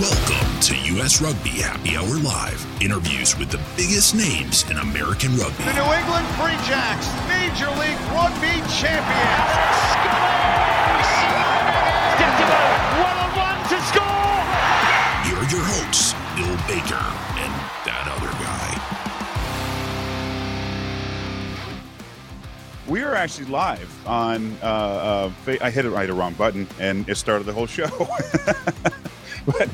Welcome to U.S. Rugby Happy Hour Live. Interviews with the biggest names in American rugby. The New England Free Jacks, Major League Rugby champions. Scores! One-on-one to score! Here are your hosts, Bill Baker and that other guy. We are actually live on... I hit a wrong button, and it started the whole show. But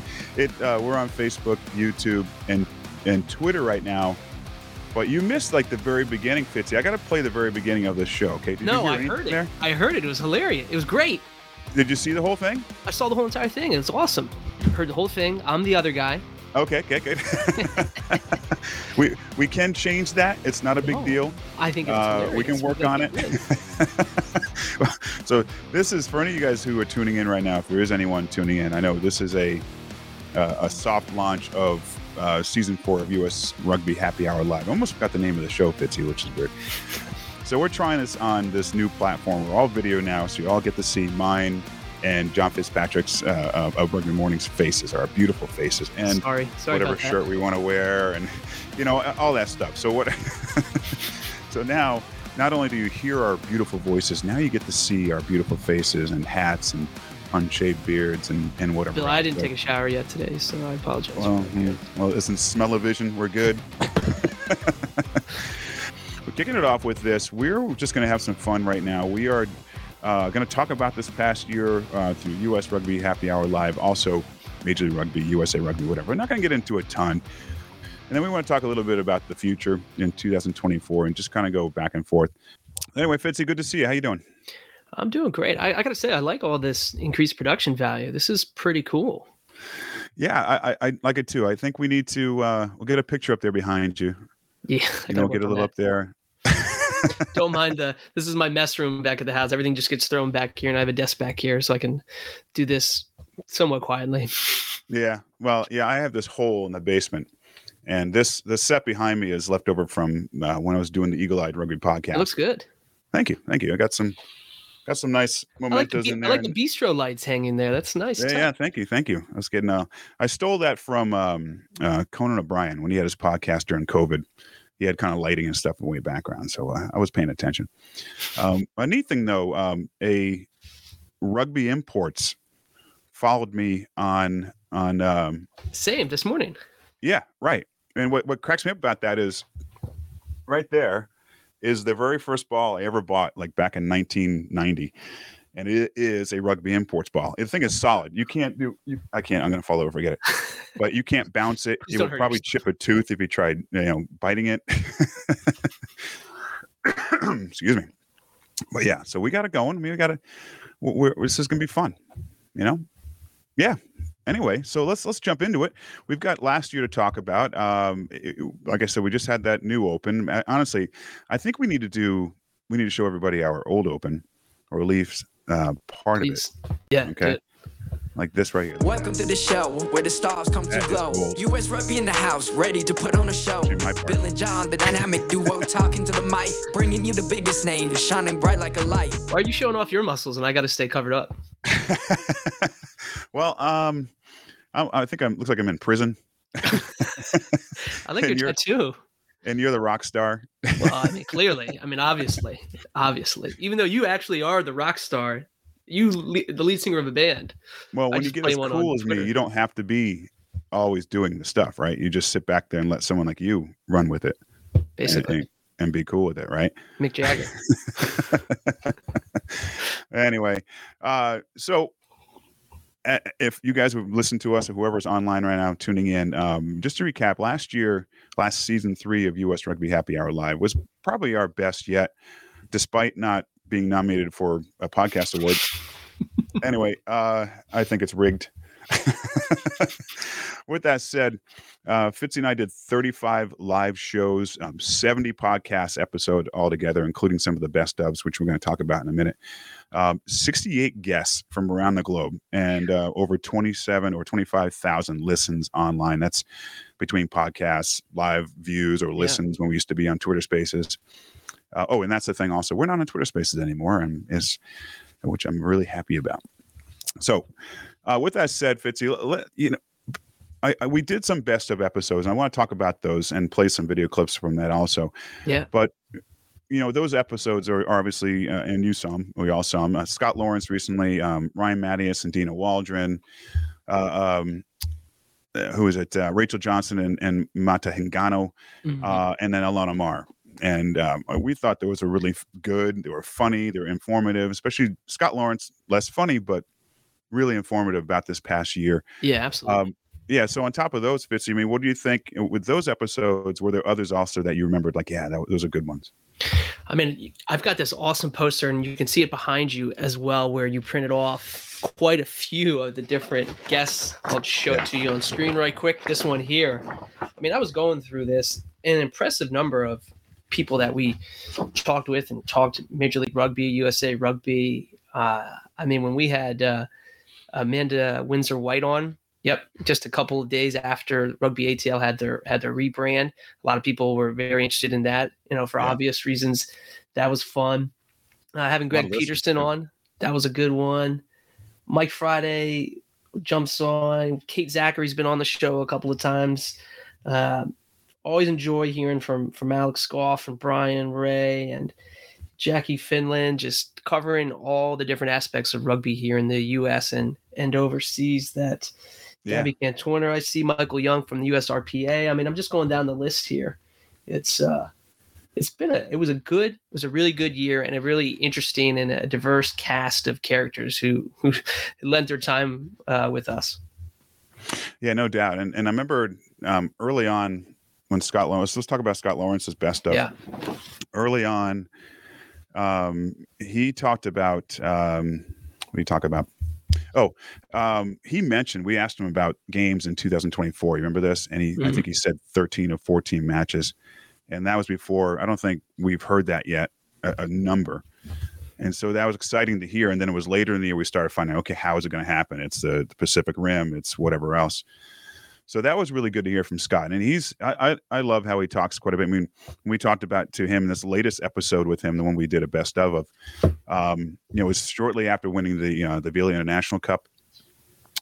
we're on Facebook, YouTube, and Twitter right now. But you missed like the very beginning, Fitzy. I got to play the very beginning of this show. Okay? Did you hear it? I heard it. It was hilarious. It was great. Did you see the whole thing? I saw the whole entire thing, and it's awesome. Heard the whole thing. I'm the other guy. Okay, good. we can change that. It's not a big deal. I think it's hilarious. We can work on it. So this is for any of you guys who are tuning in right now. If there is anyone tuning in, I know this is a soft launch of season 4 of U.S. Rugby Happy Hour Live. Almost forgot the name of the show, Fitzy, which is weird. So we're trying this on this new platform. We're all video now, so you all get to see mine and John Fitzpatrick's of Rugby Mornings faces, our beautiful faces, and sorry whatever shirt we want to wear, and all that stuff. So what? So now, not only do you hear our beautiful voices, now you get to see our beautiful faces and hats and unshaved beards and whatever. Bill, I didn't take a shower yet today, so I apologize. Well, isn't smell-o-vision? We're good. We're kicking it off with this. We're just going to have some fun right now. We are going to talk about this past year through U.S. Rugby Happy Hour Live, also Major League Rugby, USA Rugby, whatever. We're not going to get into a ton. And then we want to talk a little bit about the future in 2024 and just kind of go back and forth. Anyway, Fitzy, good to see you. How you doing? I'm doing great. I got to say, I like all this increased production value. This is pretty cool. Yeah, I like it too. I think we need to, we'll get a picture up there behind you. Yeah. Get a little up there. Don't mind this is my mess room back at the house. Everything just gets thrown back here, and I have a desk back here, so I can do this somewhat quietly. Yeah. Well, yeah, I have this hole in the basement. And the set behind me is left over from when I was doing the Eagle-Eyed Rugby podcast. It looks good. Thank you. I got some... nice mementos in there. I like the bistro lights hanging there. That's nice. Yeah, thank you. I was getting I stole that from Conan O'Brien when he had his podcast during COVID. He had kind of lighting and stuff in the background, so I was paying attention. A neat thing though, a Rugby Imports followed me on. Same this morning. Yeah, right. And what cracks me up about that is right there is the very first ball I ever bought, like back in 1990. And it is a Rugby Imports ball. The thing is solid. I'm going to fall over, forget it. But you can't bounce it. It would probably chip a tooth if you tried, biting it. Excuse me. But yeah, so we got it going. I mean, this is going to be fun, Yeah. Anyway, so let's jump into it. We've got last year to talk about. Like I said, we just had that new open. Honestly, I think we need to show everybody our old open, or Leafs part of it. Yeah. Okay. Like this right here. Welcome to the show where the stars come to glow. U.S. Rugby in the house, ready to put on a show. Bill and John, the dynamic duo, talking to the mic, bringing you the biggest names, shining bright like a light. Why are you showing off your muscles and I got to stay covered up? Well, I think looks like I'm in prison. I like your tattoo. And you're the rock star. Well, I mean, clearly. I mean, obviously. Even though you actually are the rock star. The lead singer of a band. Well, when you get as cool as me, you don't have to be always doing the stuff, right? You just sit back there and let someone like you run with it, basically, and be cool with it, right? Mick Jagger. Anyway, so if you guys would listen to us, or whoever's online right now tuning in, just to recap, last season 3 of U.S. Rugby Happy Hour Live was probably our best yet, despite not being nominated for a podcast award. Anyway, I think it's rigged. With that said, Fitzy and I did 35 live shows, 70 podcast episodes altogether, including some of the best ofs, which we're going to talk about in a minute. 68 guests from around the globe, and over 27 or 25,000 listens online. That's between podcasts, live views, or listens when we used to be on Twitter Spaces. And that's the thing also. We're not on Twitter Spaces anymore, which I'm really happy about. So with that said, Fitzy, we did some best of episodes, and I want to talk about those and play some video clips from that also. Yeah. But, you know, those episodes are obviously, and you saw them, we all saw them, Scott Lawrence recently, Ryan Matyas and Dina Waldron, who is it? Rachel Johnson and Mata Hingano, mm-hmm. And then Ilona Maher. And we thought those were really good. They were funny. They were informative, especially Scott Lawrence, less funny, but really informative about this past year. Yeah, absolutely. Yeah. So on top of those, Fitz, I mean, what do you think with those episodes? Were there others also that you remembered? Like, yeah, those are good ones. I mean, I've got this awesome poster, and you can see it behind you as well, where you printed off quite a few of the different guests. I'll just show it to you on screen right quick. This one here. I mean, I was going through this, an impressive number of people that we talked with and talked Major League Rugby, USA Rugby. I mean, when we had Amanda Windsor White on, yep, just a couple of days after Rugby ATL had their rebrand. A lot of people were very interested in that, you know, for obvious reasons. That was fun. Having Greg Peterson on, that was a good one. Mike Friday jumps on. Kate Zachary's been on the show a couple of times. Always enjoy hearing from Alex Goff and Brian Ray and Jackie Finland, just covering all the different aspects of rugby here in the U.S. and overseas. That Gabby Cantorner, I see Michael Young from the USRPA. I mean, I'm just going down the list here. It was a really good year, and a really interesting and a diverse cast of characters who lent their time with us. Yeah, no doubt. And I remember early on when Scott Lawrence, let's talk about Scott Lawrence's best of. Yeah. Early on, he talked about, what do you talk about? Oh, we asked him about games in 2024. You remember this? And he, I think he said 13 or 14 matches. And that was before, I don't think we've heard that yet, a number. And so that was exciting to hear. And then it was later in the year, we started finding out, okay, how is it going to happen? It's the Pacific Rim, it's whatever else. So that was really good to hear from Scott. And I love how he talks quite a bit. I mean, we talked about to him this latest episode with him, the one we did a best of, you know, it was shortly after winning the Vila International Cup.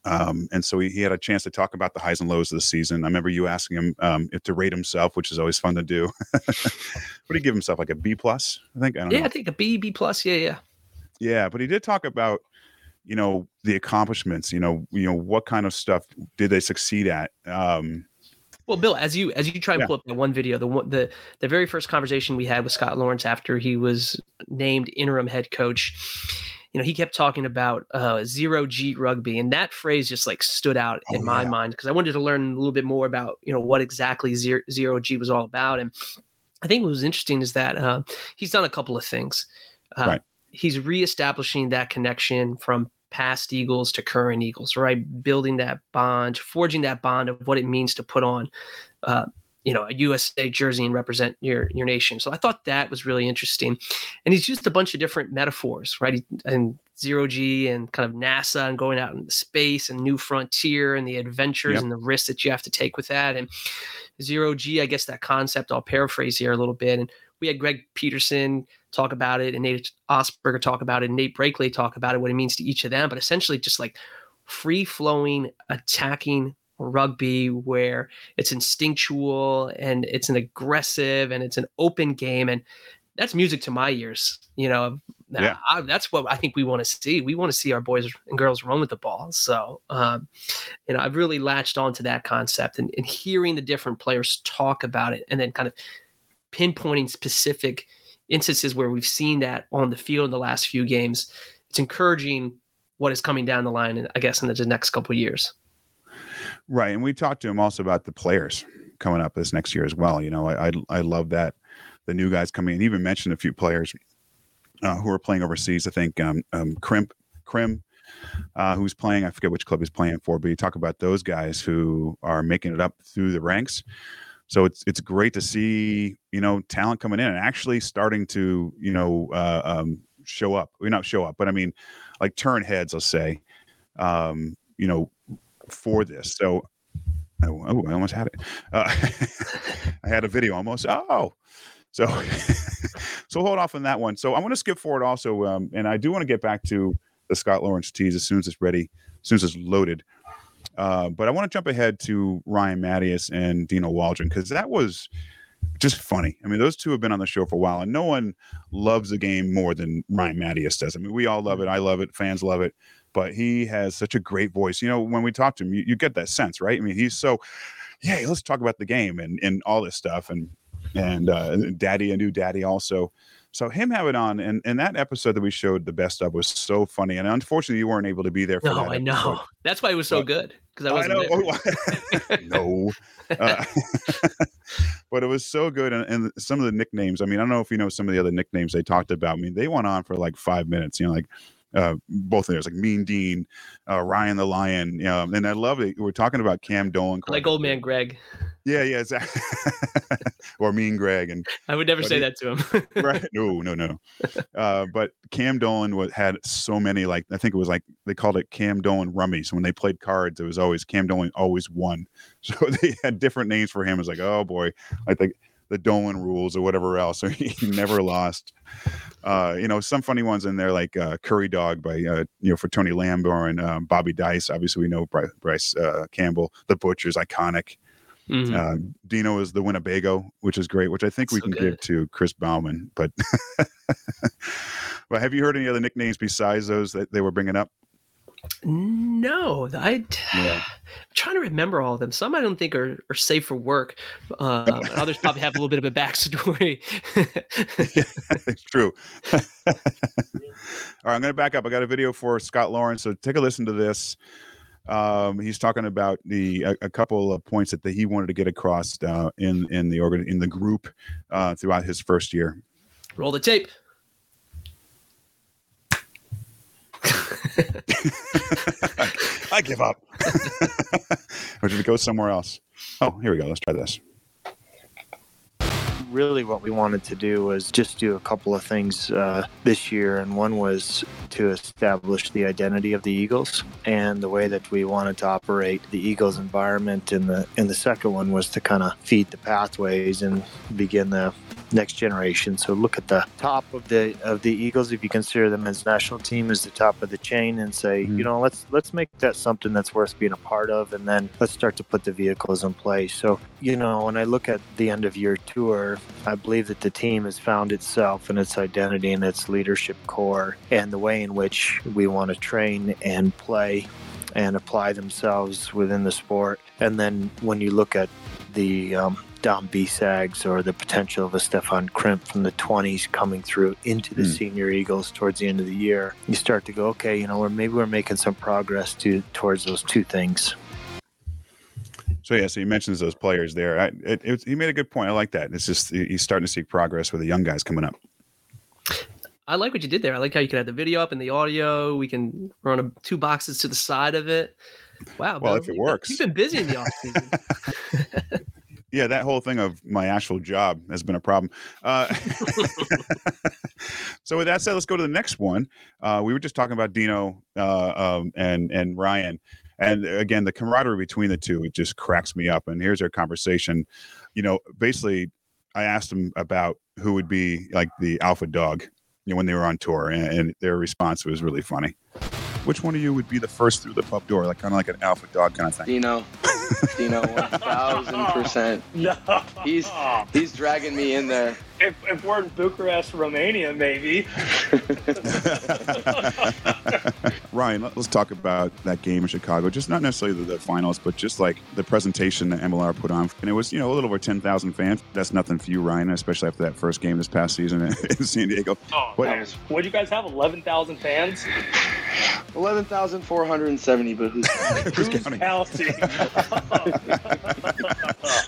And so he had a chance to talk about the highs and lows of the season. I remember you asking him if to rate himself, which is always fun to do. What did he give himself? Like a B+? I think. I don't know. I think a B+. Yeah. Yeah. But he did talk about, you know, the accomplishments, you know, what kind of stuff did they succeed at? Well, Bill, as you try and pull up the one video, the very first conversation we had with Scott Lawrence after he was named interim head coach, you know, he kept talking about 0G rugby. And that phrase just like stood out in my mind, because I wanted to learn a little bit more about, you know, what exactly 0G was all about. And I think what was interesting is that he's done a couple of things. Right. He's reestablishing that connection from past Eagles to current Eagles, right? Building that bond, forging that bond of what it means to put on, you know, a USA jersey and represent your nation. So I thought that was really interesting. And he's used a bunch of different metaphors, right? And 0G and kind of NASA and going out into space and new frontier and the adventures and the risks that you have to take with that. And 0G, I guess that concept, I'll paraphrase here a little bit. And we had Greg Peterson talk about it, and Nate Osberger talk about it, and Nate Brakeley talk about it, what it means to each of them, but essentially just like free-flowing, attacking rugby where it's instinctual and it's an aggressive and it's an open game. And that's music to my ears. You know, that's what I think we want to see. We want to see our boys and girls run with the ball. So, you know, I've really latched onto that concept and hearing the different players talk about it and then kind of pinpointing specific instances where we've seen that on the field in the last few games. It's encouraging what is coming down the line, and I guess in the next couple of years. Right. And we talked to him also about the players coming up this next year as well. You know, I love that the new guys coming in. He even mentioned a few players who are playing overseas. I think Krim, who's playing, I forget which club he's playing for, but you talk about those guys who are making it up through the ranks. So it's great to see, you know, talent coming in and actually starting to, you know, show up. Well, not show up, but I mean, like turn heads, let's say, you know, for this. So, oh, I almost had it. I had a video almost. Oh, so so hold off on that one. So I want to skip forward also, and I do want to get back to the Scott Lawrence tease as soon as it's ready, as soon as it's loaded. But I want to jump ahead to Ryan Matyas and Dina Waldron, because that was just funny. I mean, those two have been on the show for a while, and no one loves the game more than Ryan Matyas does. I mean, we all love it. I love it. Fans love it. But he has such a great voice. You know, when we talk to him, you get that sense, right? I mean, he's so, yeah, let's talk about the game and all this stuff. And Daddy, a new Daddy also. So him have it on, and that episode that we showed the best of was so funny. And unfortunately, you weren't able to be there for that. No, I know. That's why it was so good, because I wasn't there. No. But it was so good. And some of the nicknames, I mean, I don't know if you know some of the other nicknames they talked about. I mean, they went on for like 5 minutes, you know, like both of those, like Mean Dean, Ryan the Lion, you know, and I love it. We're talking about Cam Dolan. Like Old Man Greg. Yeah, exactly. Or Mean Greg. And I would never say that to him. Right? No. But Cam Dolan had so many, like, I think it was like they called it Cam Dolan Rummy. So when they played cards, it was always Cam Dolan always won. So they had different names for him. It was like, oh boy, I think the Dolan rules or whatever else. So he never lost. You know, some funny ones in there, like Curry Dog by, you know, for Tony Lamborn, Bobby Dice. Obviously, we know Bryce Campbell, the Butcher's iconic. Mm-hmm. Dino is the Winnebago, which is great, which I think we can give to Chris Bauman. But well, have you heard any other nicknames besides those that they were bringing up? No, I'm trying to remember all of them. Some I don't think are safe for work. Others probably have a little bit of a backstory. Yeah, it's true. All right, I'm going to back up. I got a video for Scott Lawrence, so take a listen to this. He's talking about a couple of points that he wanted to get across in the group throughout his first year. Roll the tape. I give up. Or did it go somewhere else? Oh, here we go. Let's try this. Really what we wanted to do was just do a couple of things this year, and one was to establish the identity of the Eagles and the way that we wanted to operate the Eagles environment, and the second one was to kind of feed the pathways and begin the next generation. So look at the top of the Eagles, if you consider them as national team, as the top of the chain, and say, you know, let's make that something that's worth being a part of, and then let's start to put the vehicles in place. So, you know, when I look at the end of year tour, I believe that the team has found itself and its identity and its leadership core and the way in which we want to train and play and apply themselves within the sport. And then when you look at the Dom Bisags or the potential of a Stefan Krimp from the 20s coming through into the senior Eagles towards the end of the year, you start to go, okay, you know, or maybe we're making some progress towards those two things. So, yeah, so he mentions those players there. He made a good point. I like that. It's just he's starting to see progress with the young guys coming up. I like what you did there. I like how you can have the video up and the audio. We're on two boxes to the side of it. Wow. Well, if it works. You've been busy in the offseason. Yeah, that whole thing of my actual job has been a problem. So with that said, let's go to the next one. We were just talking about Dino and Ryan. And again, the camaraderie between the two, it just cracks me up. And here's our conversation. You know, basically, I asked them about who would be like the alpha dog, you know, when they were on tour, and their response was really funny. Which one of you would be the first through the pub door, like kind of like an alpha dog kind of thing? Dino, 1,000%. No, he's dragging me in there. If we're in Bucharest, Romania, maybe. Ryan, let's talk about that game in Chicago. Just not necessarily the finals, but just like the presentation that MLR put on, and it was, you know, a little over 10,000 fans. That's nothing for you, Ryan, especially after that first game this past season in San Diego. Oh, nice. What do you guys have? 11,000 fans. 11,470, but who's counting?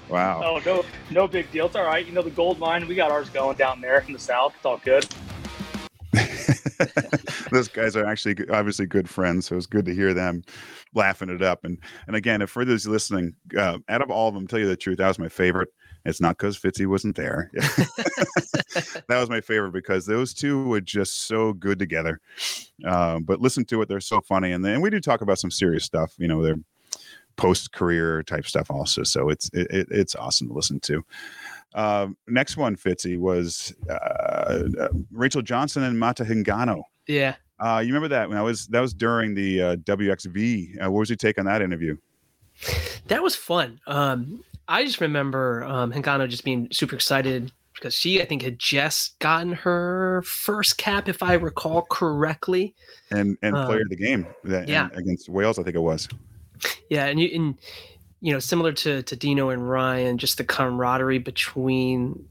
Wow. Oh, no big deal. It's all right. You know, the gold mine, we got ours going down there in the south. It's all good. Those guys are actually obviously good friends, so it's good to hear them laughing it up. And again, if for those listening, out of all of them, tell you the truth, that was my favorite. It's not because Fitzy wasn't there. That was my favorite because those two were just so good together. But listen to it. They're so funny. And we do talk about some serious stuff. You know, they're post-career type stuff also. So it's awesome to listen to. Next one, Fitzy, was Rachel Johnson and Mata Hingano. Yeah. You remember that? That was during the WXV. What was your take on that interview? That was fun. I just remember Hingano just being super excited because she, I think, had just gotten her first cap, if I recall correctly, and player of the game against Wales, I think it was. Yeah, and you know, similar to Dino and Ryan, just the camaraderie between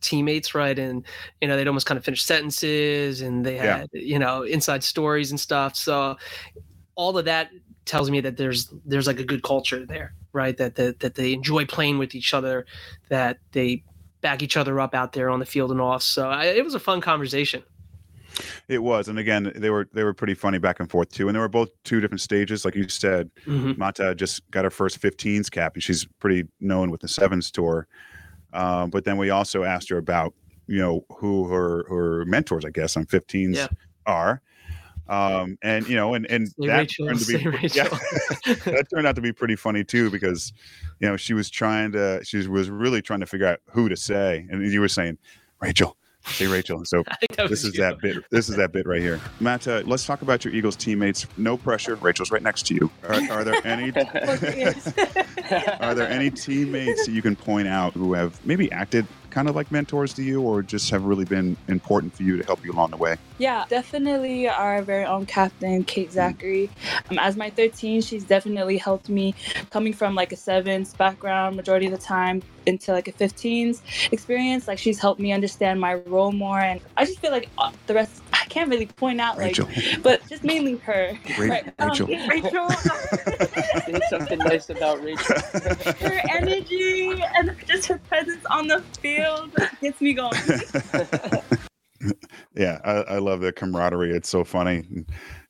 teammates, right? And you know, they'd almost kind of finish sentences, and they had you know, inside stories and stuff. So all of that tells me that there's like a good culture there, right? That they enjoy playing with each other, that they back each other up out there on the field and off. So it was a fun conversation. It was, and again, they were pretty funny back and forth too. And they were both two different stages, like you said. Mm-hmm. Mata just got her first 15s cap, and she's pretty known with the sevens tour. But then we also asked her about, you know, who her mentors, I guess, on 15s are. And you know, and that turned out to be pretty funny too, because you know, she was really trying to figure out who to say, and you were saying Rachel. Hey, Rachel. So this is that bit right here. Matt, let's talk about your Eagles teammates. No pressure. Rachel's right next to you. Are there any teammates that you can point out who have maybe acted kind of like mentors to you, or just have really been important for you to help you along the way? Yeah, definitely our very own captain, Kate Zachary. As my 13, she's definitely helped me coming from like a sevens background majority of the time into like a 15s experience. Like, she's helped me understand my role more, and I just feel like the rest I can't really point out, like, Rachel. But just mainly her. Rachel. Rachel. Say something nice about Rachel. Her energy and just her presence on the field gets me going. Yeah, I love the camaraderie. It's so funny,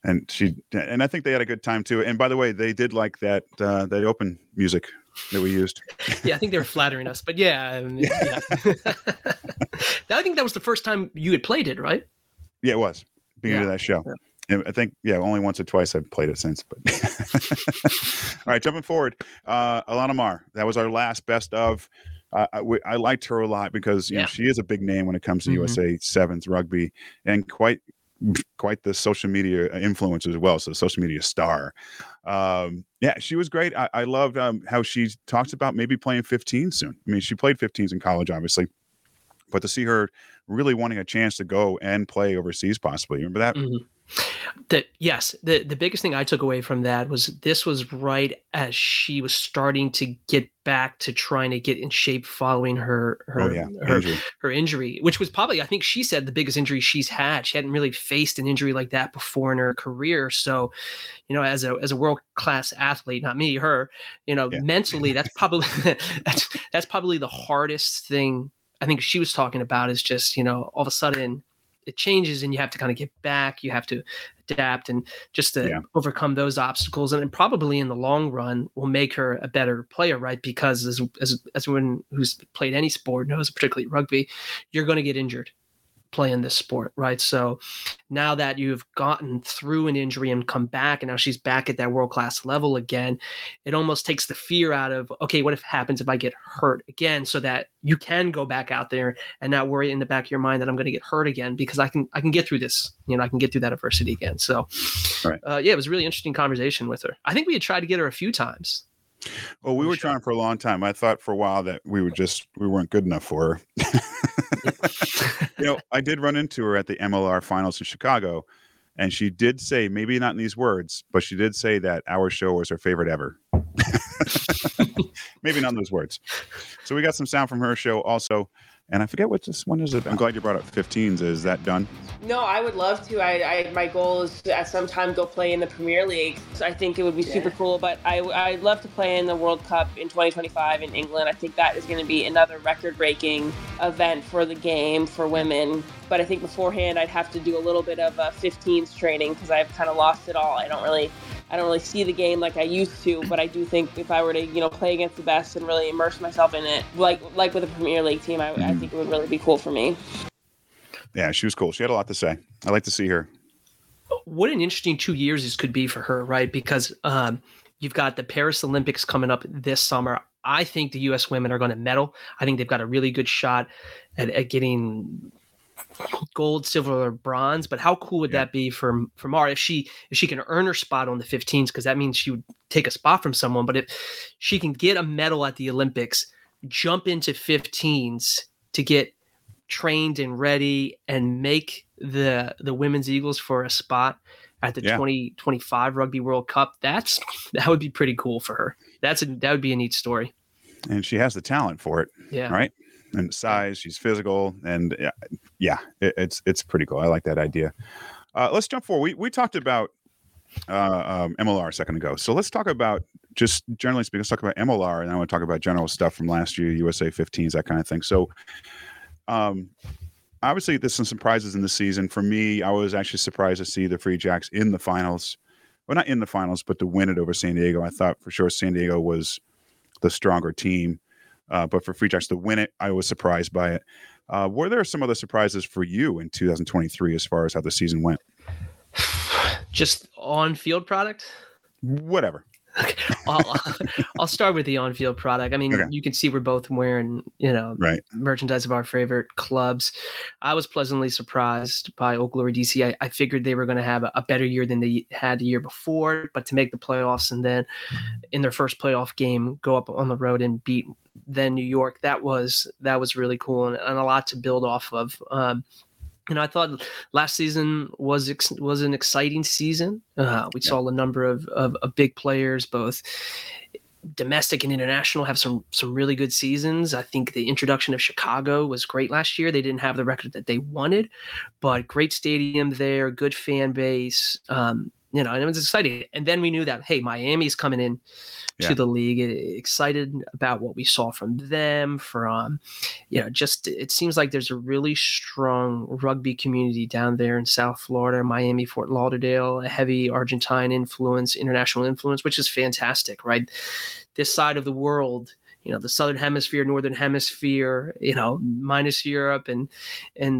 and I think they had a good time too. And by the way, they did like that open music that we used. Yeah, I think they were flattering us, but I think that was the first time you had played it, right? Yeah, it was beginning of that show. Yeah. I think only once or twice I've played it since. But all right, jumping forward, Ilona Maher. That was our last best of. I liked her a lot because you know, she is a big name when it comes to USA Sevens rugby, and quite the social media influence as well. So social media star. She was great. I loved how she talks about maybe playing 15 soon. I mean, she played 15s in college, obviously, but to see her really wanting a chance to go and play overseas possibly. Remember that? Mm-hmm. The biggest thing I took away from that was this was right as she was starting to get back to trying to get in shape following her injury, which was probably, I think she said, the biggest injury she's had. She hadn't really faced an injury like that before in her career. So, you know, as a world-class athlete, not me, her, you know, mentally, that's probably that's probably the hardest thing I think she was talking about, is just, you know, all of a sudden it changes and you have to kind of get back, you have to adapt, and just to overcome those obstacles. And probably in the long run will make her a better player, right? Because as everyone who's played any sport knows, particularly rugby, you're going to get injured playing this sport, right? So now that you've gotten through an injury and come back, and now she's back at that world-class level again, it almost takes the fear out of, okay, what if happens if I get hurt again, so that you can go back out there and not worry in the back of your mind that I'm going to get hurt again, because I can get through this, you know, I can get through that adversity again. So right. It was a really interesting conversation with her. I think we had tried to get her a few times. Well, we were trying for a long time. I thought for a while that we weren't good enough for her. You know, I did run into her at the MLR finals in Chicago, and she did say, maybe not in these words, but she did say that our show was her favorite ever. Maybe not in those words. So we got some sound from her show also. And I forget what this one is about. I'm glad you brought up 15s. Is that done? No, I would love to. I my goal is to at some time go play in the Premier League. So I think it would be super cool. But I'd love to play in the World Cup in 2025 in England. I think that is going to be another record-breaking event for the game for women. But I think beforehand I'd have to do a little bit of 15s training, because I've kind of lost it all. I don't really see the game like I used to, but I do think if I were to, you know, play against the best and really immerse myself in it, like with a Premier League team, I think it would really be cool for me. Yeah, she was cool. She had a lot to say. I like to see her. What an interesting 2 years this could be for her, right? Because you've got the Paris Olympics coming up this summer. I think the U.S. women are going to medal. I think they've got a really good shot at getting gold, silver, or bronze. But how cool would that be for Mara if she can earn her spot on the 15s, because that means she would take a spot from someone. But if she can get a medal at the Olympics, jump into 15s to get trained and ready and make the women's Eagles for a spot at the 2025 Rugby World Cup, that would be pretty cool for her. That would be a neat story. And she has the talent for it. Yeah. Right. And size, she's physical, and it's pretty cool. I like that idea. Let's jump forward. We talked about MLR a second ago. So let's talk about, just generally speaking, let's talk about MLR, and I want to talk about general stuff from last year, USA 15s, that kind of thing. So obviously there's some surprises in the season. For me, I was actually surprised to see the Free Jacks in the finals. Well, not in the finals, but to win it over San Diego. I thought for sure San Diego was the stronger team. But for Free Jacks to win it, I was surprised by it. Were there some other surprises for you in 2023 as far as how the season went? Just on-field product? Whatever. Okay. I'll start with the on-field product. I mean, You can see we're both wearing, merchandise of our favorite clubs. I was pleasantly surprised by Old Glory DC. I figured they were going to have a better year than they had the year before, but to make the playoffs and then in their first playoff game, go up on the road and beat then New York, that was really cool and a lot to build off of. I thought last season was an exciting season. We saw a number of big players, both domestic and international, have some really good seasons. I think the introduction of Chicago was great last year. They didn't have the record that they wanted, but great stadium there, good fan base. And it was exciting. And then we knew that, hey, Miami's coming in to the league. Excited about what we saw from them, it seems like there's a really strong rugby community down there in South Florida, Miami, Fort Lauderdale, a heavy Argentine influence, international influence, which is fantastic, right? This side of the world, the Southern Hemisphere, Northern Hemisphere, minus Europe and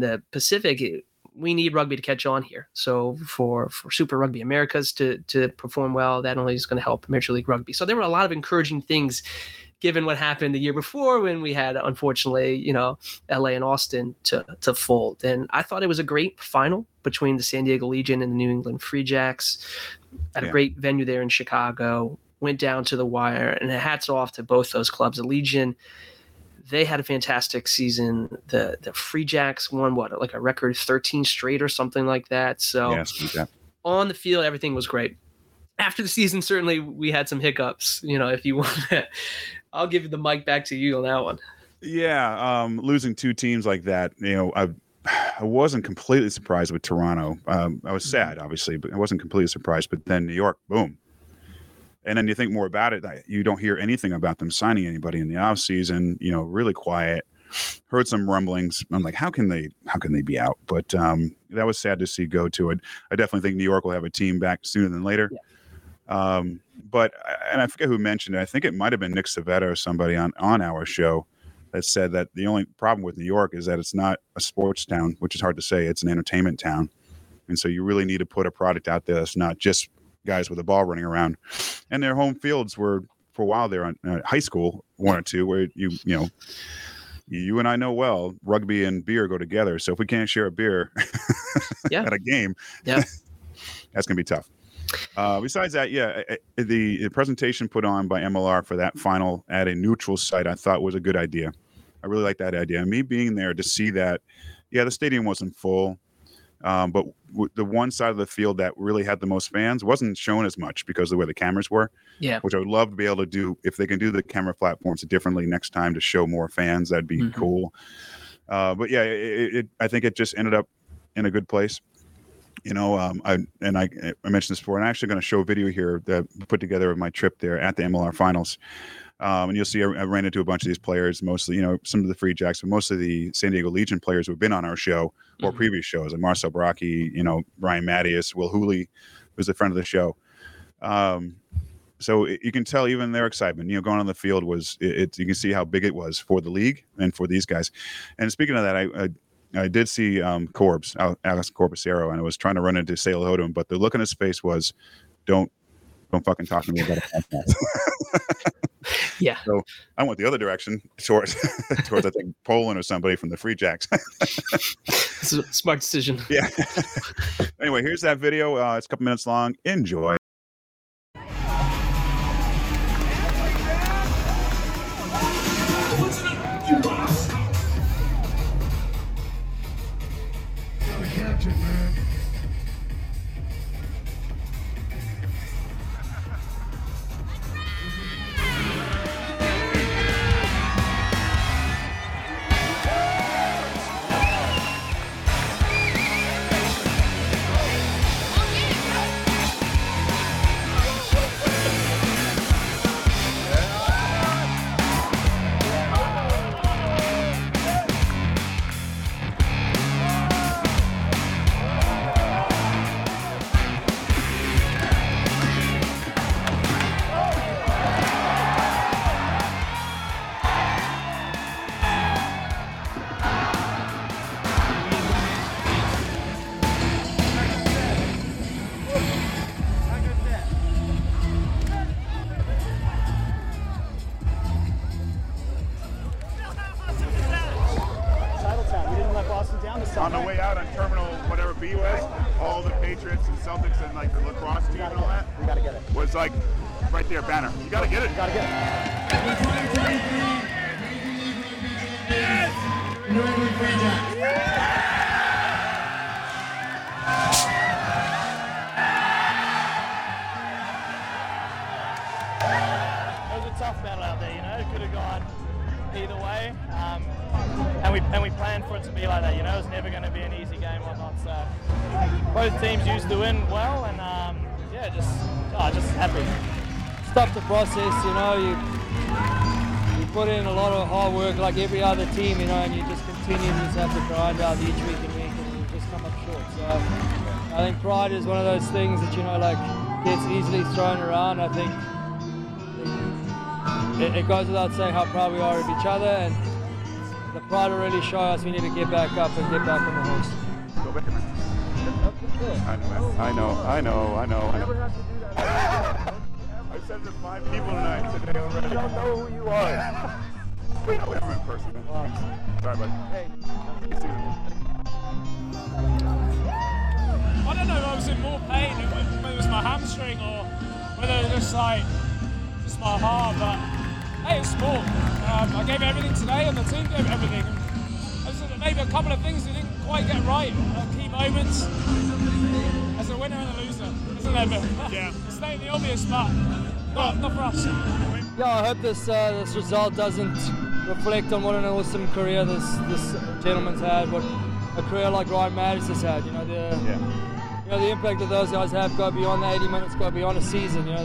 the Pacific, we need rugby to catch on here. So for Super Rugby Americas to perform well, that only is going to help Major League Rugby. So there were a lot of encouraging things given what happened the year before when we had, unfortunately, LA and Austin to fold. And I thought it was a great final between the San Diego Legion and the New England Free Jacks at a great venue there in Chicago. Went down to the wire, and hats off to both those clubs. The Legion, they had a fantastic season. The Free Jacks won, a record 13 straight or something like that. So on the field, everything was great. After the season, certainly we had some hiccups. If you want to, I'll give the mic back to you on that one. Yeah, losing two teams like that, I wasn't completely surprised with Toronto. I was sad, obviously, but I wasn't completely surprised. But then New York, boom. And then you think more about it, you don't hear anything about them signing anybody in the offseason, really quiet. Heard some rumblings. I'm like, how can they be out? But that was sad to see go to it. I definitely think New York will have a team back sooner than later. Yeah. But I forget who mentioned it. I think it might have been Nick Savetta or somebody on our show that said that the only problem with New York is that it's not a sports town, which is hard to say. It's an entertainment town. And so you really need to put a product out there that's not just guys with a ball running around. And their home fields were, for a while there, on high school, one or two, where you and I know well, rugby and beer go together. So if we can't share a beer at a game, that's going to be tough. Besides that, the presentation put on by MLR for that final at a neutral site, I thought was a good idea. I really like that idea. And me being there to see that, the stadium wasn't full. But the one side of the field that really had the most fans wasn't shown as much because of the way the cameras were, which I would love to be able to do. If they can do the camera platforms differently next time to show more fans, that'd be cool. I think it just ended up in a good place. I mentioned this before, and I'm actually going to show a video here that I put together of my trip there at the MLR finals. And you'll see I ran into a bunch of these players, mostly, some of the Free Jacks, but mostly the San Diego Legion players who have been on our show or previous shows, like Marcel Baracchi, Ryan Matyas, Will Hooley, who's a friend of the show. So you can tell even their excitement, going on the field you can see how big it was for the league and for these guys. And speaking of that, I did see Corbs, Alex Corbacero, and I was trying to run in to say hello to him, but the look on his face was, don't fucking talk to me about a podcast. Yeah. So I went the other direction towards I think Poland or somebody from the Free Jacks. It's a smart decision. Yeah. Anyway, here's that video. It's a couple minutes long. Enjoy. You know, you put in a lot of hard work like every other team, you know, and you just continue to just have to grind out each week and week, and you just come up short. So I think pride is one of those things that, you know, like gets easily thrown around. I think it goes without saying how proud we are of each other, and the pride will really show us we need to get back up and get back on the horse. Go back a minute. I know. You never have to do that. I've said to 5 people tonight today already. We don't know who you are. We know everyone in person. Sorry, buddy. Hey. I don't know if I was in more pain, whether it was my hamstring or whether it was just my heart, but hey, it's sport. I gave everything today and the team gave everything. Maybe a couple of things we didn't quite get right at key moments. As a winner and a loser, isn't there, Bill? Yeah. Stay in the obvious, but not for us. Yeah, I hope this result doesn't reflect on what an awesome career this gentleman's had, what a career like Ryan Matyas has had. You know, the impact that those guys have go beyond the 80 minutes, go beyond a season. You know,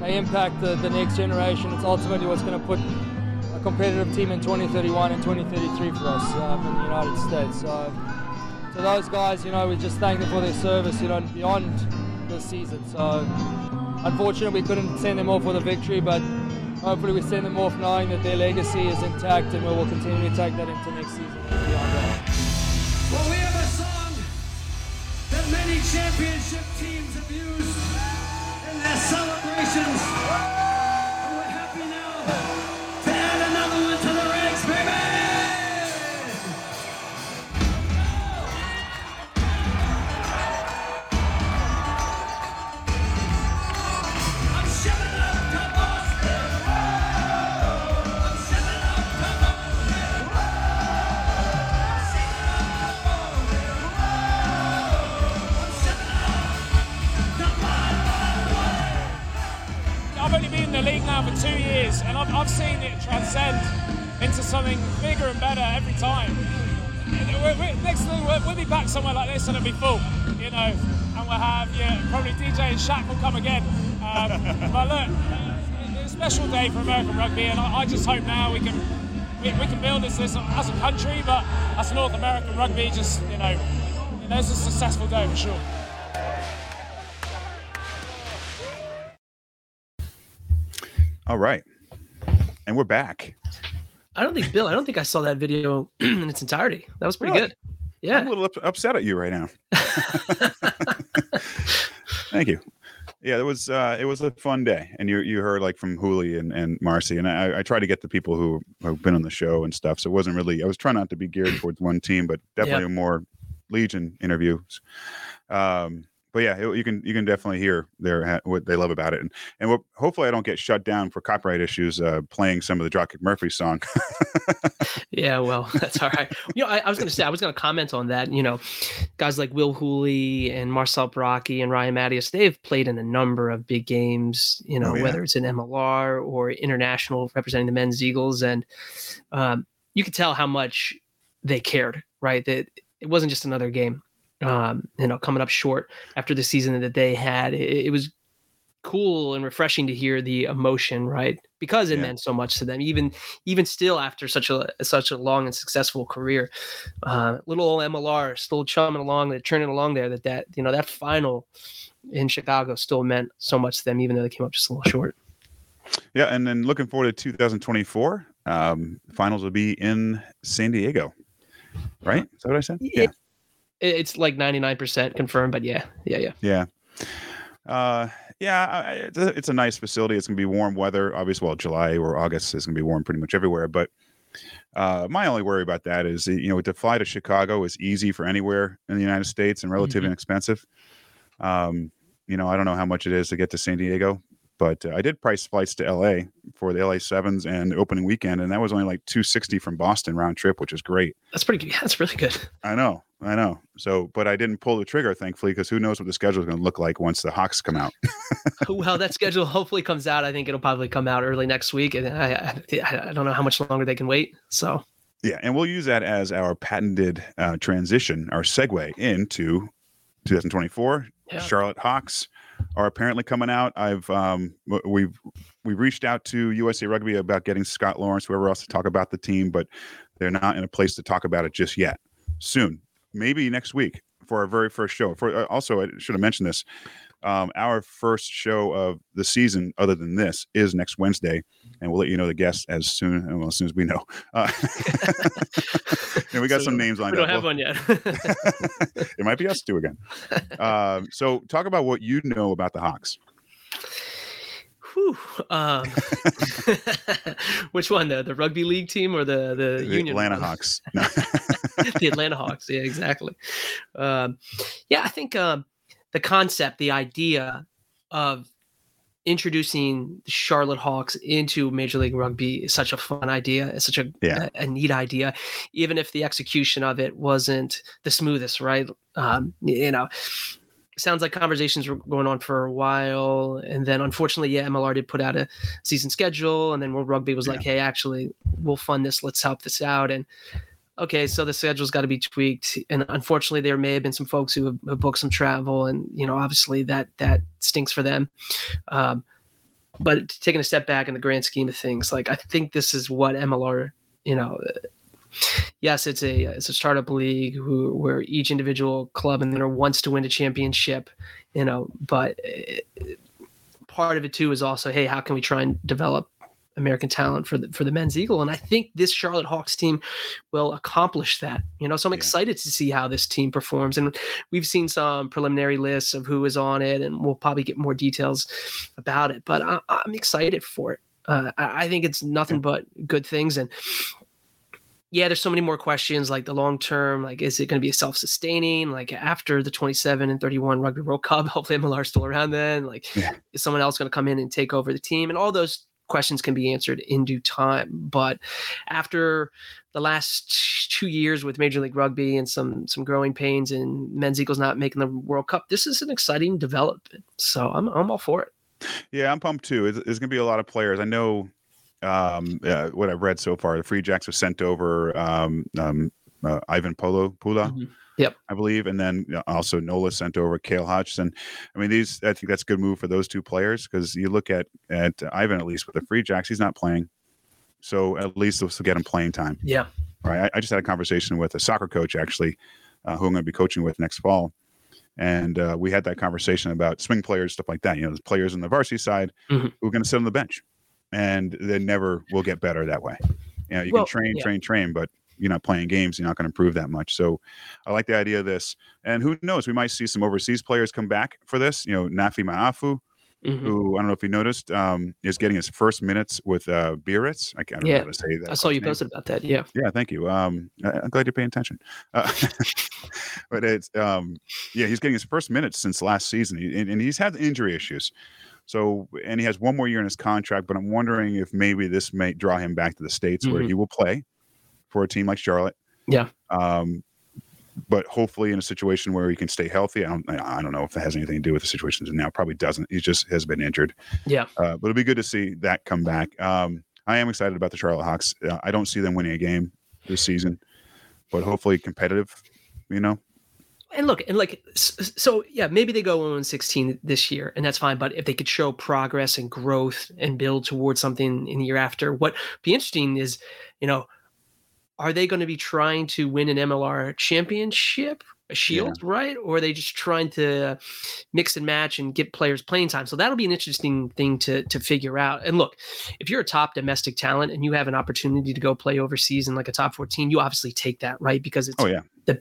they impact the next generation. It's ultimately what's going to put a competitive team in 2031 and 2033 for us in the United States. So to those guys, you know, we just thank them for their service, you know, beyond this season. So unfortunately we couldn't send them off with a victory, but hopefully we send them off knowing that their legacy is intact and we will continue to take that into next season and beyond that. Well, we have a song that many championship teams have used in their celebrations. And we're happy now to add another one to the ranks, baby! For 2 years, and I've seen it transcend into something bigger and better every time. Next thing, we'll be back somewhere like this and it'll be full, you know, and we'll have probably DJ and Shaq will come again. But look, it's a special day for American rugby, and I just hope now we can build this as a country, but as North American rugby, just, you know, it's a successful day for sure. All right, and we're back. I don't think I saw that video in its entirety. That was pretty good. Yeah, I'm a little upset at you right now. Thank you. Yeah, it was a fun day, and you heard like from Hooley and Marcy, and I try to get the people who have been on the show and stuff. So it wasn't really, I was trying not to be geared towards one team, but definitely more Legion interviews. But yeah, you can definitely hear what they love about it, and what, hopefully I don't get shut down for copyright issues playing some of the Dropkick Murphys song. Yeah, well, that's all right. You know, I was going to say, I was going to comment on that. You know, guys like Will Hooley and Marcel Baracchi and Ryan Matyas, they've played in a number of big games. You know, whether it's in MLR or international representing the men's Eagles, and you could tell how much they cared. Right, that it wasn't just another game. You know, coming up short after the season that they had, it was cool and refreshing to hear the emotion, right? Because it meant so much to them, even still after such a long and successful career. Little old MLR still churning along there. That you know, that final in Chicago still meant so much to them, even though they came up just a little short. Yeah, and then looking forward to 2024. Finals will be in San Diego, right? Is that what I said? Yeah. It's like 99% confirmed, but yeah. It's a nice facility. It's going to be warm weather. Obviously, well, July or August is going to be warm pretty much everywhere. But my only worry about that is, you know, to fly to Chicago is easy for anywhere in the United States and relatively inexpensive. You know, I don't know how much it is to get to San Diego, but I did price flights to L.A. for the L.A. Sevens and opening weekend, and that was only like $260 from Boston round trip, which is great. That's pretty good. Yeah, that's really good. I know. So, but I didn't pull the trigger, thankfully, because who knows what the schedule is going to look like once the Hawks come out. Well, that schedule hopefully comes out. I think it'll probably come out early next week, and I don't know how much longer they can wait. So, yeah, and we'll use that as our patented transition, our segue into 2024. Yeah. Charlotte Hawks are apparently coming out. We've reached out to USA Rugby about getting Scott Lawrence, whoever else, to talk about the team, but they're not in a place to talk about it just yet. Soon. Maybe next week for our very first show. Also, I should have mentioned this. Our first show of the season, other than this, is next Wednesday, and we'll let you know the guests as soon as we know. And we got some names lined up. We don't have one yet. It might be us two again. So, talk about what you know about the Hawks. Whew. Which one, the rugby league team or the union? Atlanta Hawks. No. The Atlanta Hawks. Yeah, exactly. I think the concept, the idea of introducing the Charlotte Hawks into Major League Rugby is such a fun idea. It's such a neat idea, even if the execution of it wasn't the smoothest, right? You know, sounds like conversations were going on for a while, and then unfortunately, MLR did put out a season schedule, and then World Rugby was like, "Hey, actually, we'll fund this. Let's help this out." And okay, so the schedule's got to be tweaked, and unfortunately, there may have been some folks who have booked some travel, and you know, obviously, that stinks for them. But taking a step back in the grand scheme of things, like I think this is what MLR, you know. Yes, it's a startup league where each individual club and winner wants to win a championship, you know. But part of it too is also, hey, how can we try and develop American talent for the men's Eagle? And I think this Charlotte Hawks team will accomplish that. You know, so I'm excited to see how this team performs. And we've seen some preliminary lists of who is on it, and we'll probably get more details about it. But I'm excited for it. I think it's nothing but good things. And yeah, there's so many more questions, like the long term, like is it going to be self-sustaining? Like after the 27 and 31 Rugby World Cup, hopefully MLR is still around then. Like, is someone else going to come in and take over the team? And all those questions can be answered in due time. But after the last 2 years with Major League Rugby and some growing pains and men's Eagles not making the World Cup, this is an exciting development. So I'm all for it. Yeah, I'm pumped too. There's going to be a lot of players. I know. What I've read so far, the Free Jacks was sent over Ivan Pula, I believe, and then also Nola sent over Cale Hodgson. I mean, I think that's a good move for those two players, because you look at Ivan, at least with the Free Jacks, he's not playing, so at least they'll get him playing time. Yeah, right. I just had a conversation with a soccer coach actually, who I'm going to be coaching with next fall. And we had that conversation about swing players, stuff like that. You know, there's players on the varsity side who are going to sit on the bench. And they never will get better that way. You know, you can train, but you're not playing games. You're not going to improve that much. So I like the idea of this. And who knows? We might see some overseas players come back for this. You know, Nafi Maafu mm-hmm. who, I don't know if you noticed, is getting his first minutes with Biarritz. I can't remember how to say that. I saw you posted about that. Yeah. Yeah. Thank you. I'm glad you're paying attention. But it's, yeah, he's getting his first minutes since last season, and he's had injury issues. So, and he has one more year in his contract, but I'm wondering if maybe this may draw him back to the States mm-hmm. where he will play for a team like Charlotte. Yeah. But hopefully in a situation where he can stay healthy. I don't know if that has anything to do with the situation now. Probably doesn't. He just has been injured. Yeah. But it'll be good to see that come back. I am excited about the Charlotte Hawks. I don't see them winning a game this season, but hopefully competitive, you know? And look, and like, so yeah, maybe they go 1-16 this year, and that's fine. But if they could show progress and growth and build towards something in the year after, what would be interesting is, you know, are they going to be trying to win an MLR championship, a shield, yeah. right? Or are they just trying to mix and match and get players playing time? So that'll be an interesting thing to figure out. And look, if you're a top domestic talent and you have an opportunity to go play overseas in like a top 14, you obviously take that, right? Because it's the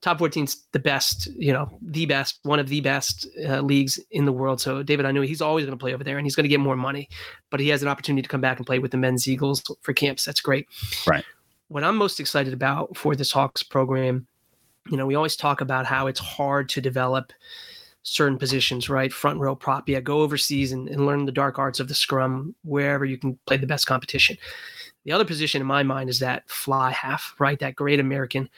top 14's the best, you know, the best, one of the best leagues in the world. So David, I know he's always going to play over there and he's going to get more money, but he has an opportunity to come back and play with the men's Eagles for camps. That's great. Right. What I'm most excited about for this Hawks program, you know, we always talk about how it's hard to develop certain positions, right? Front row prop, yeah, go overseas and learn the dark arts of the scrum wherever you can play the best competition. The other position in my mind is that fly half, right? That great American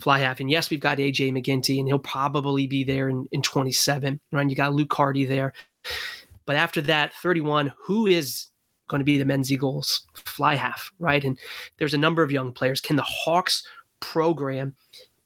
fly half. And yes, we've got A.J. McGinty, and he'll probably be there in 27, right? You got Luke Carty there. But after that, 31, who is going to be the men's Eagles fly half, right? And there's a number of young players. Can the Hawks program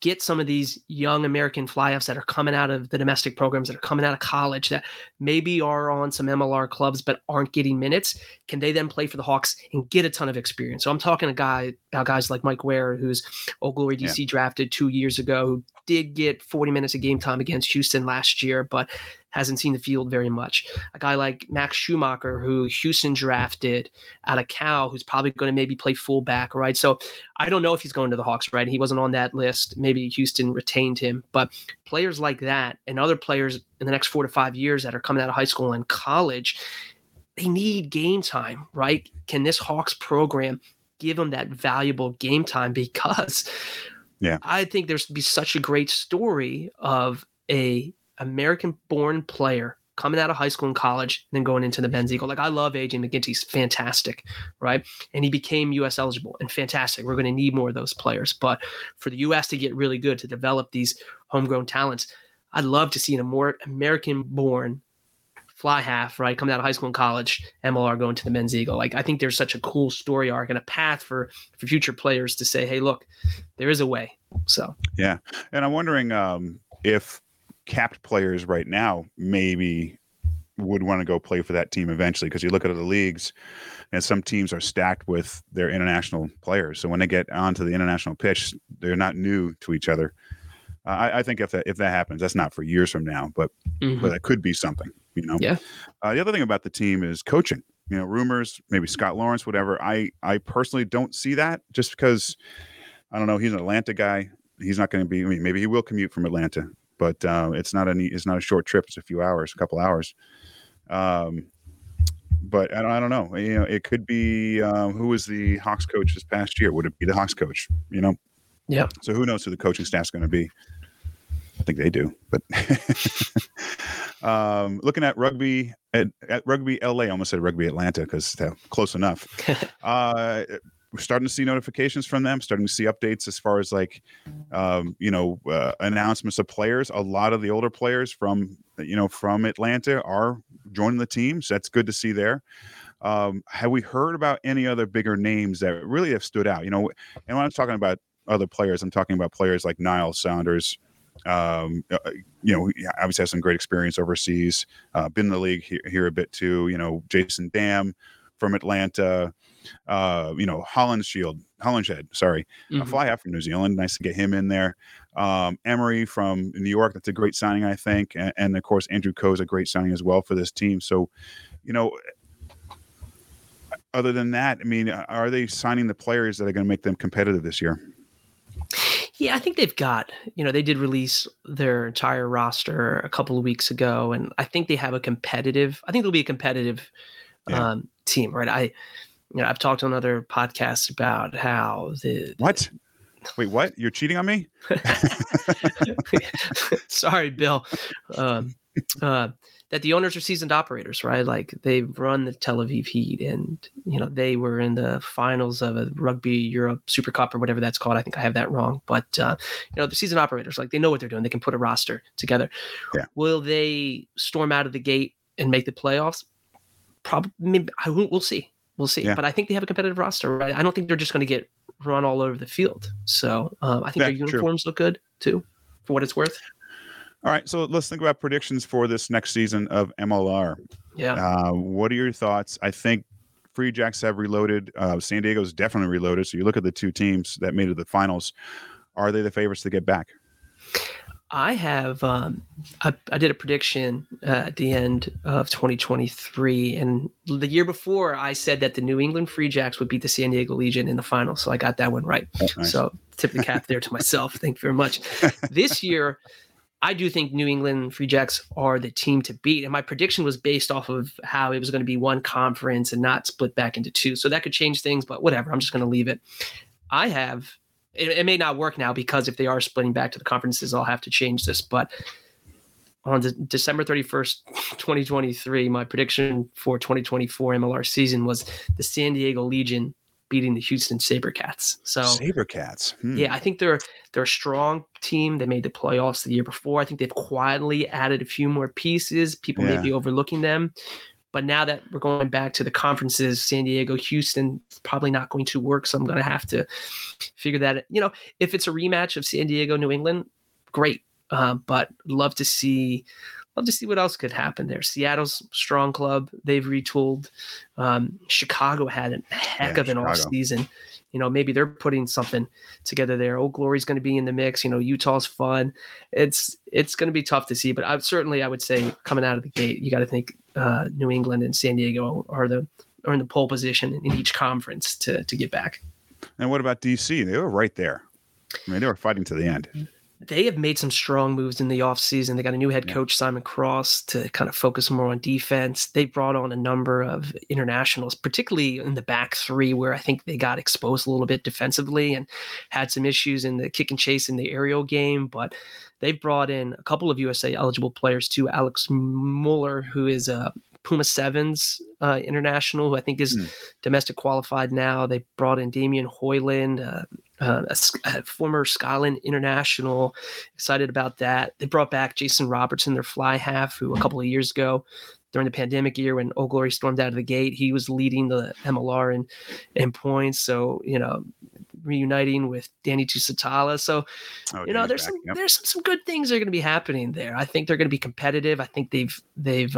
get some of these young American fly halves that are coming out of the domestic programs, that are coming out of college, that maybe are on some MLR clubs but aren't getting minutes? Can they then play for the Hawks and get a ton of experience? So I'm talking about guys like Mike Ware, who's Old Glory DC drafted 2 years ago, who did get 40 minutes of game time against Houston last year, but hasn't seen the field very much. A guy like Max Schumacher, who Houston drafted out of Cal, who's probably going to maybe play fullback, right? So I don't know if he's going to the Hawks, right? He wasn't on that list. Maybe Houston retained him. But players like that and other players in the next 4 to 5 years that are coming out of high school and college, they need game time, right? Can this Hawks program give them that valuable game time? Because yeah, I think there's be such a great story of a American-born player coming out of high school and college and then going into the men's Eagle. Like, I love A.J. McGinty. He's fantastic, right? And he became U.S. eligible and fantastic. We're going to need more of those players. But for the U.S. to get really good, to develop these homegrown talents, I'd love to see a more American-born fly half, right, coming out of high school and college, MLR going to the men's Eagle. Like, I think there's such a cool story arc and a path for future players to say, hey, look, there is a way. So, yeah. And I'm wondering if capped players right now maybe would want to go play for that team eventually, because you look at other leagues and some teams are stacked with their international players. So when they get onto the international pitch, they're not new to each other. I think if that happens, that's not for years from now, but that could be something, you know? Yeah. The other thing about the team is coaching, you know, rumors, maybe Scott Lawrence, whatever. I personally don't see that, just because, I don't know, he's an Atlanta guy. He's not going to be, I mean, maybe he will commute from Atlanta, but it's not a short trip. It's a few hours, a couple hours. But I don't know, you know, it could be, who was the Hawks coach this past year? Would it be the Hawks coach, you know? Yeah. So who knows who the coaching staff's going to be? I think they do, but looking at rugby at Rugby LA, I almost said Rugby Atlanta because close enough. We're starting to see notifications from them, starting to see updates as far as like, announcements of players. A lot of the older players from Atlanta are joining the team. So that's good to see there. Have we heard about any other bigger names that really have stood out? You know, and when I'm talking about other players, I'm talking about players like Niles Saunders. He obviously has some great experience overseas, been in the league here a bit too, you know, Jason Dam from Atlanta, Hollinshead, a fly half from New Zealand. Nice to get him in there. Emery from New York. That's a great signing, I think. And of course, Andrew Coe is a great signing as well for this team. So, you know, other than that, I mean, are they signing the players that are going to make them competitive this year? Yeah, I think they've got, you know, they did release their entire roster a couple of weeks ago, and I think they have a competitive, I think they'll be a competitive team, right? I've talked on other podcasts about how the... What? Wait, what? You're cheating on me? Sorry, Bill. That the owners are seasoned operators, right? Like they've run the Tel Aviv Heat, and you know they were in the finals of a Rugby Europe Super Cup or whatever that's called. I think I have that wrong, but you know, the seasoned operators, like they know what they're doing. They can put a roster together. Yeah. Will they storm out of the gate and make the playoffs? Probably. Maybe, we'll see. We'll see. Yeah. But I think they have a competitive roster, right? I don't think they're just going to get run all over the field. So I think their uniforms look good too, for what it's worth. All right, so let's think about predictions for this next season of MLR. Yeah. What are your thoughts? I think Free Jacks have reloaded. San Diego's definitely reloaded. So you look at the two teams that made it to the finals. Are they the favorites to get back? I have I did a prediction at the end of 2023. And the year before, I said that the New England Free Jacks would beat the San Diego Legion in the finals. So I got that one right. Oh, nice. So tip the cap there to myself. Thank you very much. This year... I do think New England Free Jacks are the team to beat. And my prediction was based off of how it was going to be one conference and not split back into two. So that could change things, but whatever. I'm just going to leave it. I have – it may not work now because if they are splitting back to the conferences, I'll have to change this. But on December 31st, 2023, my prediction for 2024 MLR season was the San Diego Legion beating the Houston Sabercats. So Sabercats. Yeah, I think they're a strong team. They made the playoffs the year before. I think they've quietly added a few more pieces. People may be overlooking them. But now that we're going back to the conferences, San Diego, Houston, it's probably not going to work. So I'm going to have to figure that out. You know, if it's a rematch of San Diego, New England, great. But love to see what else could happen there. Seattle's strong club. They've retooled. Chicago had a heck of an off season. You know, maybe they're putting something together there. Old Glory's going to be in the mix. You know, Utah's fun. It's going to be tough to see, but I would say coming out of the gate, you got to think New England and San Diego are in the pole position in each conference to get back. And what about DC? They were right there. I mean, they were fighting to the end. Mm-hmm. They have made some strong moves in the offseason. They got a new head coach, Simon Cross, to kind of focus more on defense. They brought on a number of internationals, particularly in the back three, where I think they got exposed a little bit defensively and had some issues in the kick and chase in the aerial game. But they've brought in a couple of USA eligible players too. Alex Mueller, who is a Puma Sevens international, who I think is domestic qualified now. They brought in Damian Hoyland, a former Scotland international. Excited about that. They brought back Jason Robertson, their fly half, who a couple of years ago during the pandemic year when Old Glory stormed out of the gate, he was leading the MLR in points. So, you know, reuniting with Danny Tusitala. So, you know, there's some good things that are going to be happening there. I think they're going to be competitive. I think they've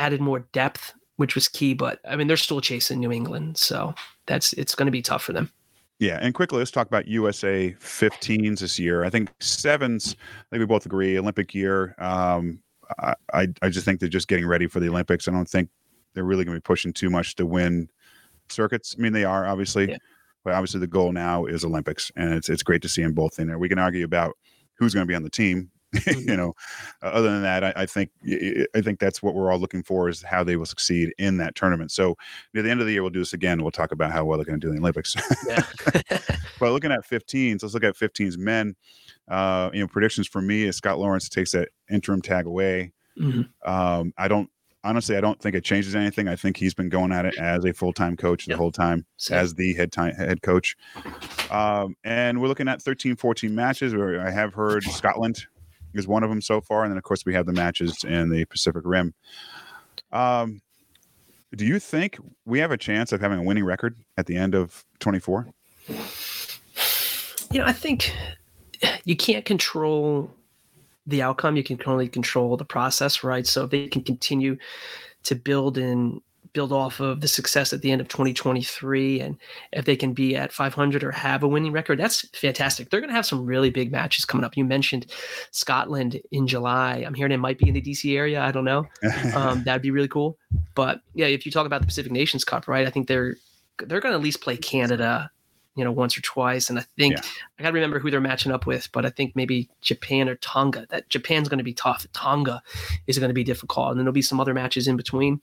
added more depth, which was key, but I mean, they're still chasing New England. So it's going to be tough for them. Yeah, and quickly, let's talk about USA 15s this year. I think sevens, I think we both agree, Olympic year. I just think they're just getting ready for the Olympics. I don't think they're really going to be pushing too much to win circuits. I mean, they are, obviously. Yeah. But obviously, the goal now is Olympics, and it's great to see them both in there. We can argue about who's going to be on the team. You know, other than that, I think that's what we're all looking for, is how they will succeed in that tournament. So near the end of the year, we'll do this again. We'll talk about how well they're going to do in the Olympics. But looking at 15s, let's look at 15s men. You know, predictions for me is Scott Lawrence takes that interim tag away. Mm-hmm. I don't think it changes anything. I think he's been going at it as a full-time coach the whole time, as the head coach. And we're looking at 13-14 matches where I have heard Scotland is one of them so far. And then, of course, we have the matches in the Pacific Rim. Do you think we have a chance of having a winning record at the end of 24? You know, I think you can't control the outcome. You can only control the process, right? So if they can continue to build off of the success at the end of 2023, and if they can be at 500 or have a winning record, that's fantastic. They're going to have some really big matches coming up. You mentioned Scotland in July. I'm hearing it might be in the DC area. I don't know. That'd be really cool. But yeah, if you talk about the Pacific Nations Cup, right, I think they're going to at least play Canada, once or twice. And I think I gotta remember who they're matching up with, but I think maybe Japan or Tonga. That Japan's going to be tough. Tonga is going to be difficult, and then there'll be some other matches in between.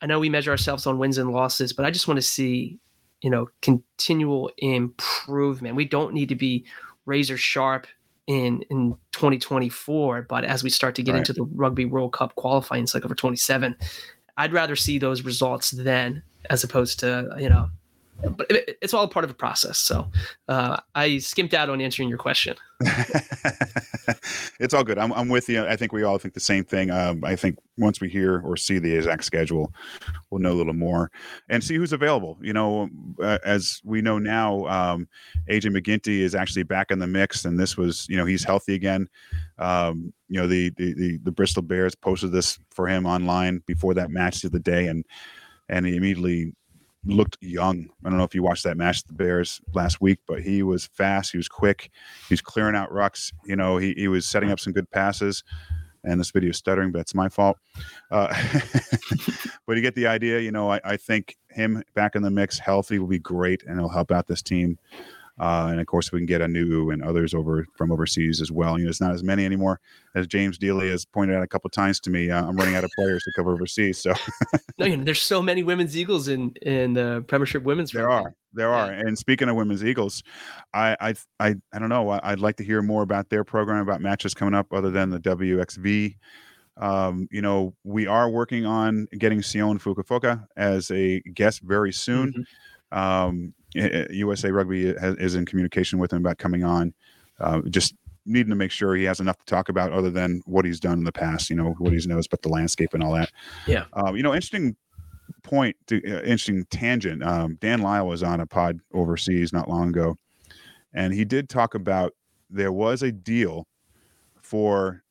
I know we measure ourselves on wins and losses, but I just want to see, continual improvement. We don't need to be razor sharp in 2024, but as we start to get into the Rugby World Cup qualifying cycle for 27, I'd rather see those results then as opposed to, but it's all part of the process. So I skimped out on answering your question. It's all good. I'm with you. I think we all think the same thing. I think once we hear or see the exact schedule, we'll know a little more and see who's available. As we know now, A.J. McGinty is actually back in the mix, and this was, he's healthy again. The Bristol Bears posted this for him online before that match the other day, and he immediately looked young. I don't know if you watched that match with the Bears last week, but he was fast. He was quick. He was clearing out rucks. He was setting up some good passes. And this video is stuttering, but it's my fault. But you get the idea. I think him back in the mix, healthy, will be great, and it'll help out this team. And of course, we can get Anu and others over from overseas as well. There's not as many anymore. As James Dealey has pointed out a couple of times to me, I'm running out of players to cover overseas. So, there's so many women's Eagles in the Premiership women's. There are. And speaking of women's Eagles, I don't know. I'd like to hear more about their program, about matches coming up other than the WXV. We are working on getting Sion Fukufoka as a guest very soon. Mm-hmm. USA Rugby is in communication with him about coming on. Just needing to make sure he has enough to talk about other than what he's done in the past, what he knows about the landscape and all that. Yeah. Interesting point, interesting tangent. Dan Lyle was on a pod overseas not long ago, and he did talk about there was a deal for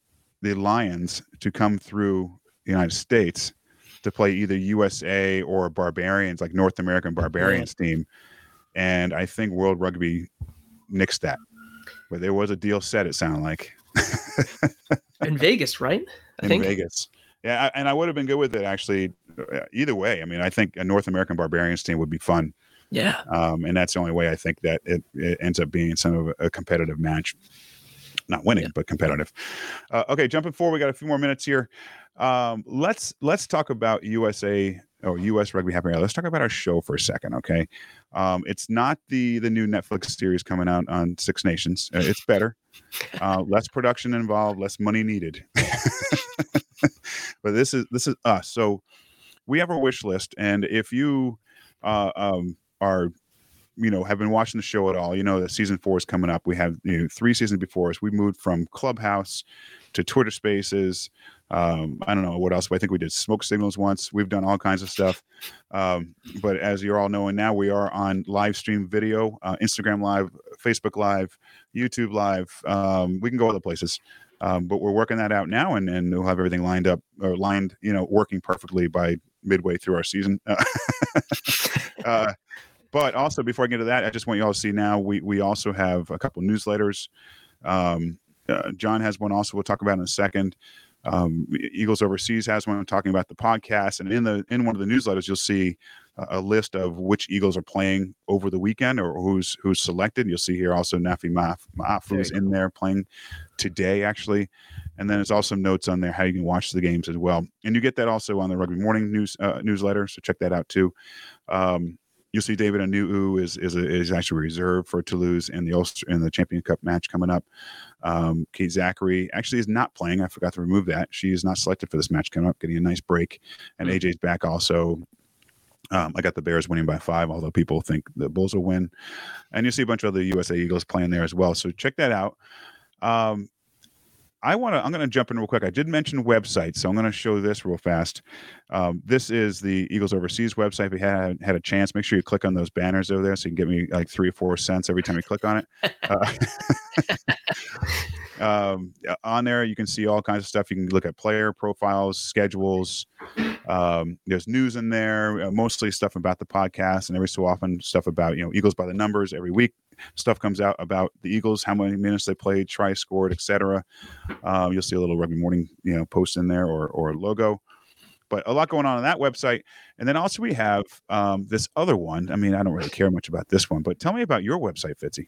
the Lions to come through the United States to play either USA or Barbarians, like North American Barbarians team. And I think World Rugby nixed that. But there was a deal set, it sounded like. In Vegas, right? I think. Vegas. Yeah, and I would have been good with it, actually, either way. I think a North American Barbarians team would be fun. Yeah. And that's the only way I think that it ends up being some of a competitive match. Not winning, but competitive. Okay, jumping forward, we got a few more minutes here. Let's talk about U.S. Rugby happening. Let's talk about our show for a second, okay? It's not the new Netflix series coming out on Six Nations. It's better. Less production involved, less money needed. But this is us. So we have our wish list, and if you are have been watching the show at all, that season 4 is coming up. We have 3 seasons before us. We moved from Clubhouse to Twitter Spaces. I don't know what else. I think we did smoke signals once. We've done all kinds of stuff. But as you're all knowing now, we are on live stream video, Instagram Live, Facebook Live, YouTube Live. We can go other places. But we're working that out now, and we'll have everything lined up or lined, working perfectly by midway through our season. But also, before I get into that, I just want you all to see now, we also have a couple newsletters. John has one also we'll talk about in a second. Eagles Overseas has one talking about the podcast. And in one of the newsletters, you'll see a list of which Eagles are playing over the weekend or who's selected. You'll see here also Nafi Maafu is in there playing today, actually. And then there's also notes on there how you can watch the games as well. And you get that also on the Rugby Morning newsletter, so check that out too. You'll see David Anu'u is actually reserved for Toulouse in the Ulster in the Champions Cup match coming up. Kate Zachary actually is not playing. I forgot to remove that. She is not selected for this match coming up, getting a nice break. And AJ's back also. I got the Bears winning by 5, although people think the Bulls will win. And you'll see a bunch of other USA Eagles playing there as well. So check that out. I'm going to jump in real quick. I did mention websites, so I'm going to show this real fast. This is the Eagles Overseas website. If you haven't had a chance, make sure you click on those banners over there so you can get me like 3 or 4 cents every time you click on it. On there, you can see all kinds of stuff. You can look at player profiles, schedules. There's news in there, mostly stuff about the podcast, and every so often stuff about, Eagles by the numbers. Every week stuff comes out about the Eagles, how many minutes they played, try scored, etc. You'll see a little Rugby Morning, post in there or logo. But a lot going on that website. And then also we have this other one. I mean, I don't really care much about this one, but tell me about your website, Fitzy.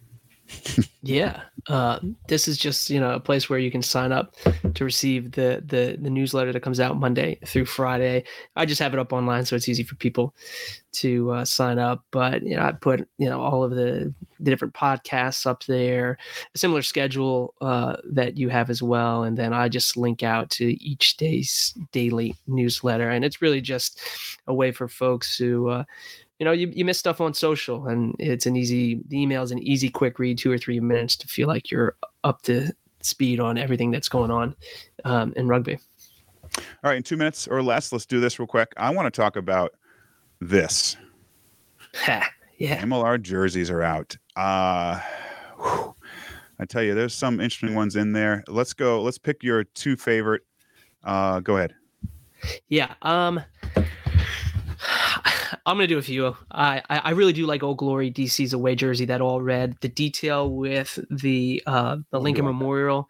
This is just, you know, a place where you can sign up to receive the newsletter that comes out Monday through Friday. I just have it up online, so it's easy for people to sign up. But, you know, I put, you know, all of the different podcasts up there, a similar schedule that you have as well. And then I just link out to each day's daily newsletter. And it's really just a way for folks who, you know, you miss stuff on social, and it's an easy, the email's an easy, quick read, 2 or 3 minutes to feel like you're up to speed on everything that's going on in rugby. All right. In 2 minutes or less, let's do this real quick. I want to talk about this. MLR jerseys are out. I tell you, there's some interesting ones in there. Let's go. Let's pick your two favorite. Go ahead. Yeah. I'm going to do a few. I really do like Old Glory DC's away jersey, that all red. The detail with the Lincoln Memorial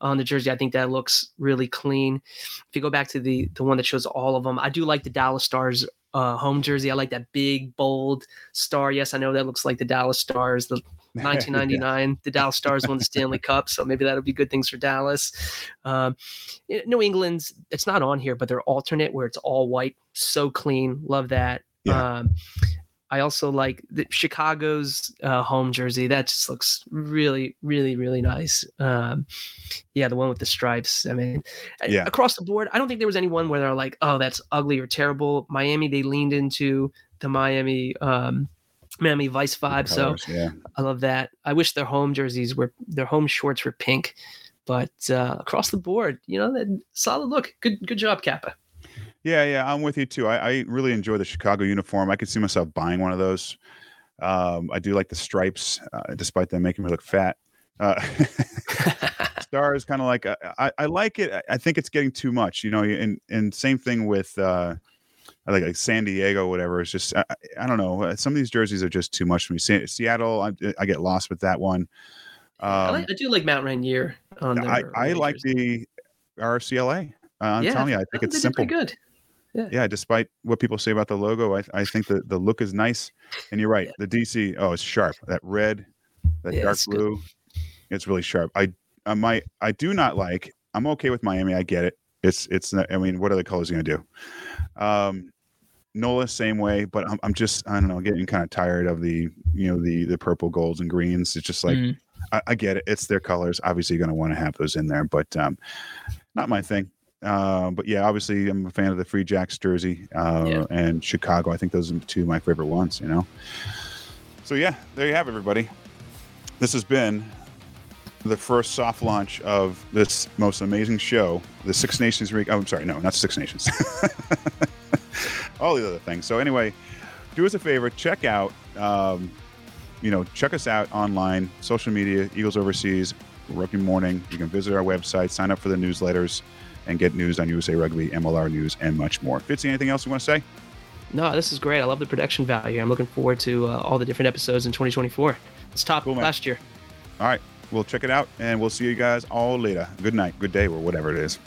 on the jersey, I think that looks really clean. If you go back to the one that shows all of them, I do like the Dallas Stars home jersey. I like that big, bold star. Yes, I know that looks like the Dallas Stars, the 1999. The Dallas Stars won the Stanley Cup, so maybe that'll be good things for Dallas. New England's, it's not on here, but they're alternate where it's all white. So clean. Love that. Yeah. I also like Chicago's home jersey. That just looks really, really, really nice. The one with the stripes. I mean, across the board, I don't think there was anyone where they're like, oh, that's ugly or terrible. Miami, they leaned into the Miami Vice vibe. Colors, so I love that. I wish their home jerseys were, their home shorts were pink. But across the board, you know, that solid look. Good job, Kappa. Yeah, I'm with you too. I really enjoy the Chicago uniform. I could see myself buying one of those. I do like the stripes, despite them making me look fat. Stars kind of like I like it. I think it's getting too much, you know. And same thing with like San Diego, whatever. It's just I don't know. Some of these jerseys are just too much for me. Seattle, I get lost with that one. I do like Mount Rainier. I like the RCLA. I'm telling you, I think it's simple. Pretty good. Yeah, despite what people say about the logo, I think the look is nice. And you're right. The DC, it's sharp. That red, that dark blue, it's really sharp. I do not like, I'm okay with Miami. I get it. It's not, I mean, what are the colors going to do? NOLA, same way, but I'm just, I don't know, getting kind of tired of the, you know, the purple, golds, and greens. It's just like, I get it. It's their colors. Obviously, you're going to want to have those in there, but not my thing. But yeah, obviously I'm a fan of the Free Jacks jersey, and Chicago. I think those are two of my favorite ones, you know? So yeah, there you have it, everybody. This has been the first soft launch of this most amazing show, the Six Nations Week. Oh, I'm sorry. No, not Six Nations. All the other things. So anyway, do us a favor, check us out online, social media, Eagles Overseas, Rugby Morning. You can visit our website, sign up for the newsletters, and get news on USA Rugby, MLR News, and much more. Fitzy, anything else you want to say? No, this is great. I love the production value. I'm looking forward to all the different episodes in 2024. It's top last year. All right. We'll check it out, and we'll see you guys all later. Good night, good day, or whatever it is.